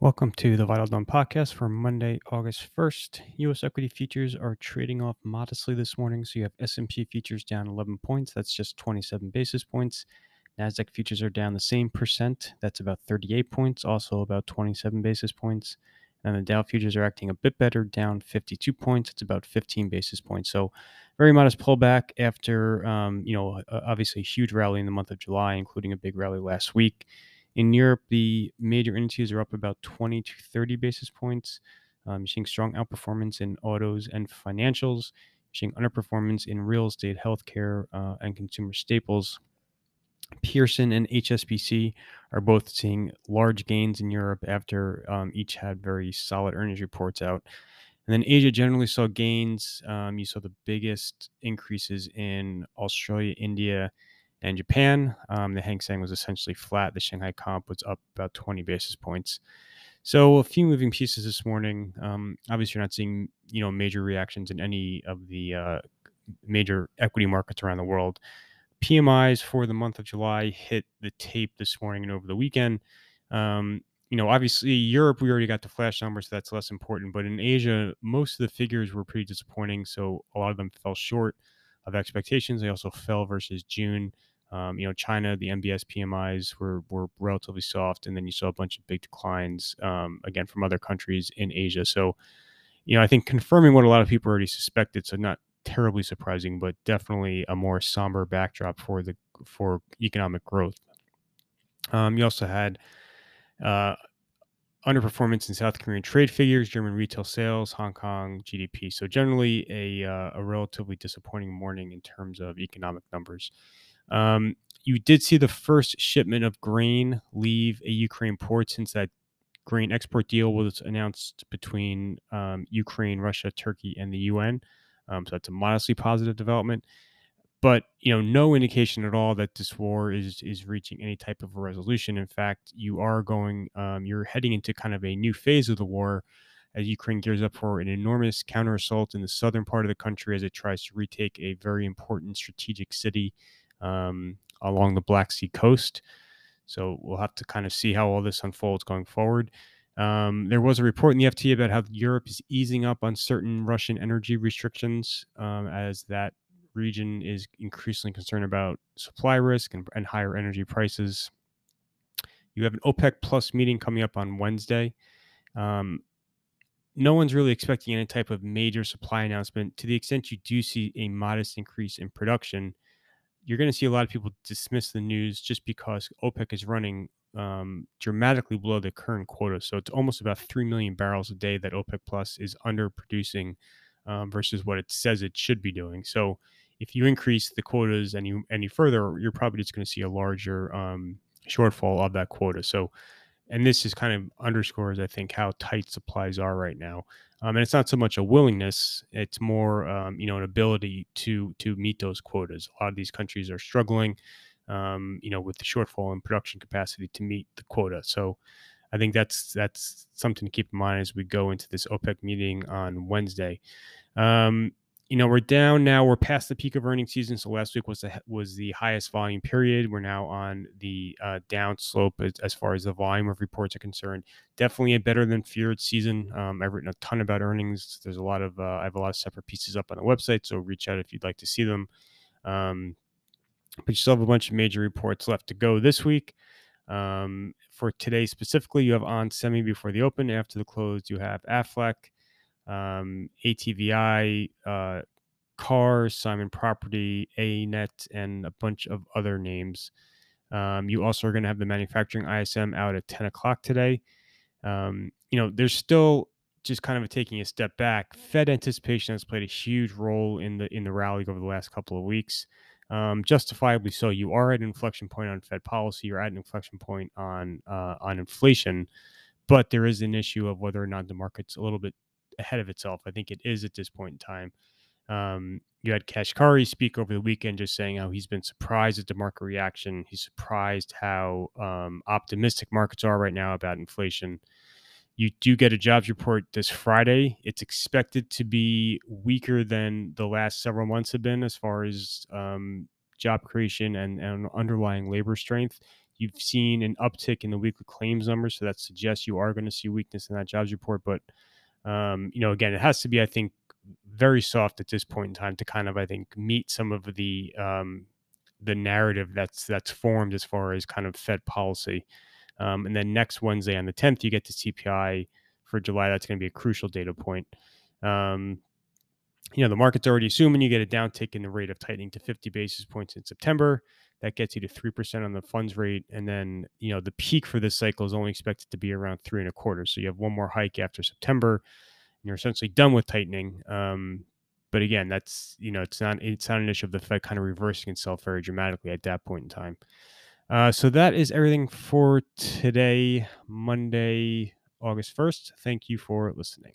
Welcome to the Vital Dome Podcast for Monday, August 1st. U.S. equity futures are trading off modestly this morning. So you have S&P futures down 11 points. That's just 27 basis points. NASDAQ futures are down the same percent. That's about 38 points, also about 27 basis points. And the Dow futures are acting a bit better, down 52 points. It's about 15 basis points. So very modest pullback after, obviously a huge rally in the month of July, including a big rally last week. In Europe, the major indices are up about 20 to 30 basis points. You're seeing strong outperformance in autos and financials. You're seeing underperformance in real estate, healthcare, and consumer staples. Pearson and HSBC are both seeing large gains in Europe after each had very solid earnings reports out. And then Asia generally saw gains. You saw the biggest increases in Australia, India, and Japan. The Hang Seng was essentially flat. The Shanghai Comp was up about 20 basis points. So a few moving pieces this morning. Obviously, you're not seeing major reactions in any of the major equity markets around the world. PMIs for the month of July hit the tape this morning and over the weekend. Obviously Europe, we already got the flash numbers, so that's less important. But in Asia, most of the figures were pretty disappointing. So a lot of them fell short of expectations. They also fell versus June. China, the MBS PMIs were relatively soft. And then you saw a bunch of big declines, again, from other countries in Asia. So, I think confirming what a lot of people already suspected. So not terribly surprising, but definitely a more somber backdrop for economic growth. You also had underperformance in South Korean trade figures, German retail sales, Hong Kong GDP. So generally a relatively disappointing morning in terms of economic numbers. You did see the first shipment of grain leave a Ukraine port since that grain export deal was announced between Ukraine, Russia, Turkey, and the UN. So that's a modestly positive development, but no indication at all that this war is reaching any type of a resolution. In fact, you're heading into kind of a new phase of the war as Ukraine gears up for an enormous counter-assault in the southern part of the country as it tries to retake a very important strategic city along the Black Sea coast. So we'll have to kind of see how all this unfolds going forward. There was a report in the FT about how Europe is easing up on certain Russian energy restrictions as that region is increasingly concerned about supply risk and higher energy prices. You have an OPEC Plus meeting coming up on Wednesday. No one's really expecting any type of major supply announcement. To the extent you do see a modest increase in production, you're going to see a lot of people dismiss the news just because OPEC is running dramatically below the current quota. So it's almost about 3 million barrels a day that OPEC Plus is underproducing versus what it says it should be doing. So if you increase the quotas any further, you're probably just going to see a larger shortfall of that quota. So, and this is kind of underscores, I think, how tight supplies are right now. And it's not so much a willingness, it's more, an ability to meet those quotas. A lot of these countries are struggling with the shortfall in production capacity to meet the quota. So I think that's something to keep in mind as we go into this OPEC meeting on Wednesday. We're down now. We're past the peak of earnings season. So last week was the highest volume period. We're now on the down slope as far as the volume of reports are concerned. Definitely a better than feared season. I've written a ton about earnings. There's I have a lot of separate pieces up on the website. So reach out if you'd like to see them. But you still have a bunch of major reports left to go this week. For today specifically, you have onsemi before the open. After the close, you have Aflac, ATVI, Cars, Simon Property, ANet, and a bunch of other names. You also are going to have the manufacturing ISM out at 10 o'clock today. There's still just kind of taking a step back. Fed anticipation has played a huge role in the rally over the last couple of weeks. Justifiably so. You are at an inflection point on Fed policy. You're at an inflection point on inflation, but there is an issue of whether or not the market's a little bit ahead of itself. I think it is at this point in time. You had Kashkari speak over the weekend, just saying how he's been surprised at the market reaction. He's surprised how optimistic markets are right now about inflation. You do get a jobs report this Friday. It's expected to be weaker than the last several months have been as far as job creation and underlying labor strength. You've seen an uptick in the weekly claims numbers, so that suggests you are going to see weakness in that jobs report. But, you know, again, it has to be, I think, very soft at this point in time to kind of, I think, meet some of the narrative that's formed as far as kind of Fed policy. And then next Wednesday on the 10th, you get the CPI for July. That's going to be a crucial data point. You know, the market's already assuming you get a downtick in the rate of tightening to 50 basis points in September. That gets you to 3% on the funds rate. And then, you know, the peak for this cycle is only expected to be around 3.25. So you have one more hike after September, and you're essentially done with tightening. But again, that's, you know, it's not an issue of the Fed kind of reversing itself very dramatically at that point in time. So that is everything for today, Monday, August 1st. Thank you for listening.